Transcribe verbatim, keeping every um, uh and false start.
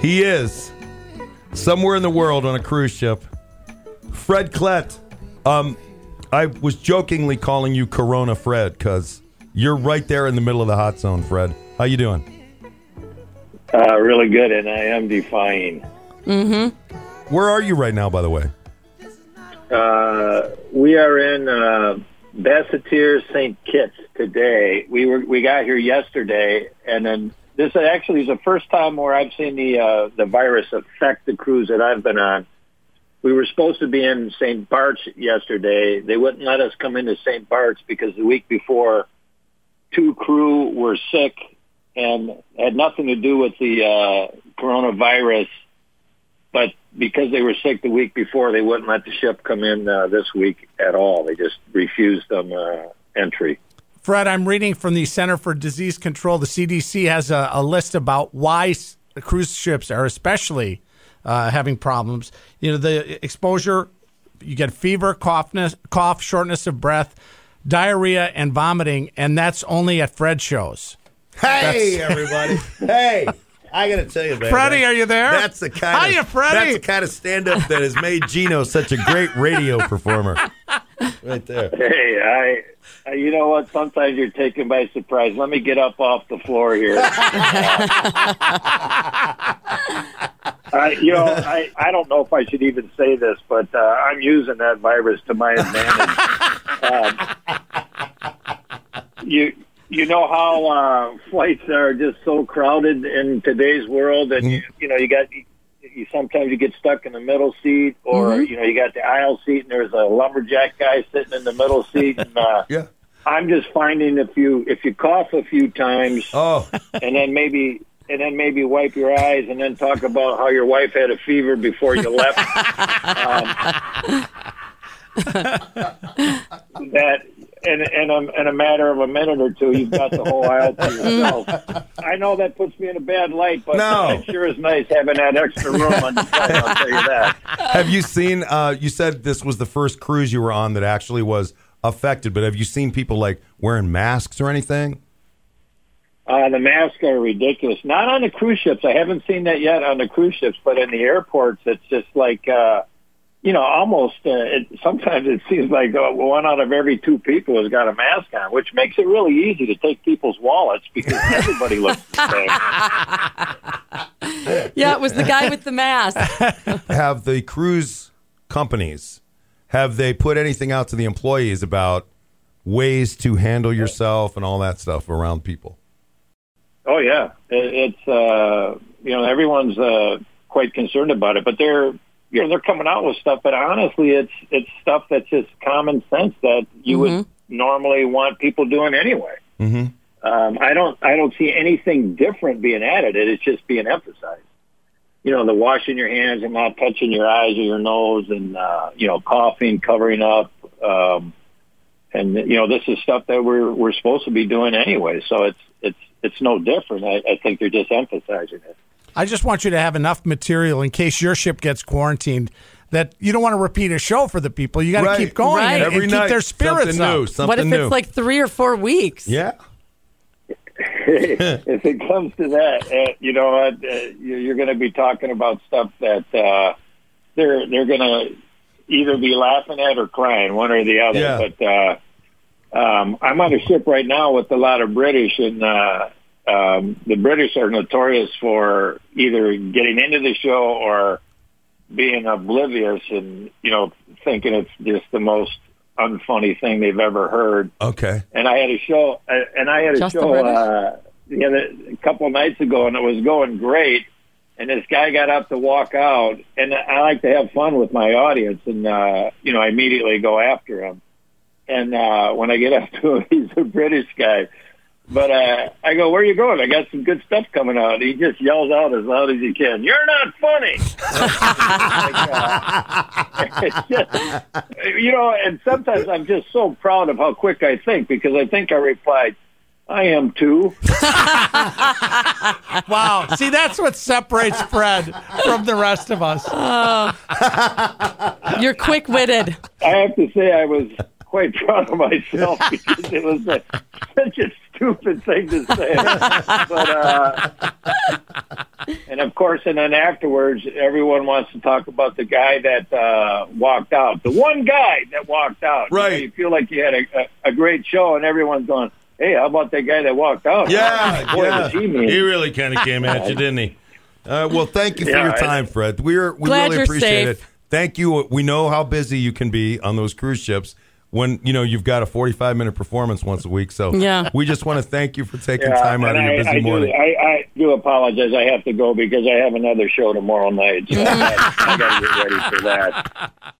He is somewhere in the world on a cruise ship. Fred Klett. Um, I was jokingly calling you Corona Fred because you're right there in the middle of the hot zone, Fred. How you doing? Uh, really good, and I am defying. Mm-hmm. Where are you right now, by the way? Uh, we are in uh, Basseterre, Saint Kitts today. We were we got here yesterday, and then this actually is the first time where I've seen the uh, the virus affect the cruise that I've been on. We were supposed to be in Saint Bart's yesterday. They wouldn't let us come into Saint Bart's because the week before, two crew were sick and had nothing to do with the uh, coronavirus. But because they were sick the week before, they wouldn't let the ship come in uh, this week at all. They just refused them uh, entry. Fred, I'm reading from the Center for Disease Control. The C D C has a, a list about why the cruise ships are especially Uh, having problems. You know, the exposure, you get fever, coughness, cough, shortness of breath, diarrhea, and vomiting, and that's only at Fred shows. Hey, that's- everybody. Hey, I got to tell you, man. Freddie, are you there? That's the kind Hiya, of Freddie. That's the kind of stand-up that has made Gino such a great radio performer. Right there. Hey, I, you know what? Sometimes you're taken by surprise. Let me get up off the floor here. I, you know, I, I don't know if I should even say this, but uh, I'm using that virus to my advantage. um, you you know how uh, flights are just so crowded in today's world, and you, you know you got you, you sometimes you get stuck in the middle seat, or mm-hmm. you know you got the aisle seat, and there's a lumberjack guy sitting in the middle seat, and uh, yeah. I'm just finding if you if you cough a few times, oh. and then maybe. And then maybe wipe your eyes and then talk about how your wife had a fever before you left. um, that in, in, a, in a matter of a minute or two, you've got the whole aisle to yourself. I know that puts me in a bad light, but no. It sure is nice having that extra room on the side, I'll tell you that. Have you seen, uh, you said this was the first cruise you were on that actually was affected, but have you seen people like wearing masks or anything? Uh, the masks are ridiculous. Not on the cruise ships. I haven't seen that yet on the cruise ships, but in the airports, it's just like, uh, you know, almost, uh, it, sometimes it seems like one out of every two people has got a mask on, which makes it really easy to take people's wallets because everybody looks the same. Yeah, it was the guy with the mask. Have the cruise companies, have they put anything out to the employees about ways to handle yourself and all that stuff around people? Oh, yeah. It's, uh, you know, everyone's uh, quite concerned about it, but they're, you know, they're coming out with stuff. But honestly, it's it's stuff that's just common sense that you mm-hmm. would normally want people doing anyway. Mm-hmm. Um, I don't I don't see anything different being added. It's just being emphasized. You know, the washing your hands and not touching your eyes or your nose and, uh, you know, coughing, covering up. Um, and, you know, this is stuff that we're, we're supposed to be doing anyway. So it's it's. It's no different. I, I think they're just emphasizing it. I just want you to have enough material in case your ship gets quarantined that you don't want to repeat a show for the people. You got to right. keep going right. and, Every and night, keep their spirits something up. New, something what if new. It's like three or four weeks? Yeah. If it comes to that, uh, you know, uh, you're going to be talking about stuff that uh, they're they're going to either be laughing at or crying, one or the other. Yeah. But. Uh, Um, I'm on a ship right now with a lot of British, and uh, um, the British are notorious for either getting into the show or being oblivious and, you know, thinking it's just the most unfunny thing they've ever heard. Okay. And I had a show, uh, and I had a just show uh, the other, a couple of nights ago, and it was going great. And this guy got up to walk out, and I like to have fun with my audience, and, uh, you know, I immediately go after him. And uh, when I get up to him, he's a British guy. But uh, I go, where are you going? I got some good stuff coming out. He just yells out as loud as he can, you're not funny. Like, uh, just, you know, and sometimes I'm just so proud of how quick I think because I think I replied, I am too. Wow. See, that's what separates Fred from the rest of us. Oh. You're quick-witted. I have to say I was quite proud of myself because it was a, such a stupid thing to say. But, uh, and of course, and then afterwards, everyone wants to talk about the guy that uh, walked out. The one guy that walked out. Right. You know, you feel like you had a, a, a great show, and everyone's going, hey, how about that guy that walked out? Yeah, boy, yeah. He, he really kind of came at you, didn't he? Uh, well, thank you for yeah, your time, Fred. We're, we Glad really you're appreciate safe. It. Thank you. We know how busy you can be on those cruise ships when, you know, you've got a forty-five minute performance once a week. So yeah. we just want to thank you for taking yeah, time out of your I, busy I morning. Do, I, I do apologize. I have to go because I have another show tomorrow night. So I, I got to get ready for that.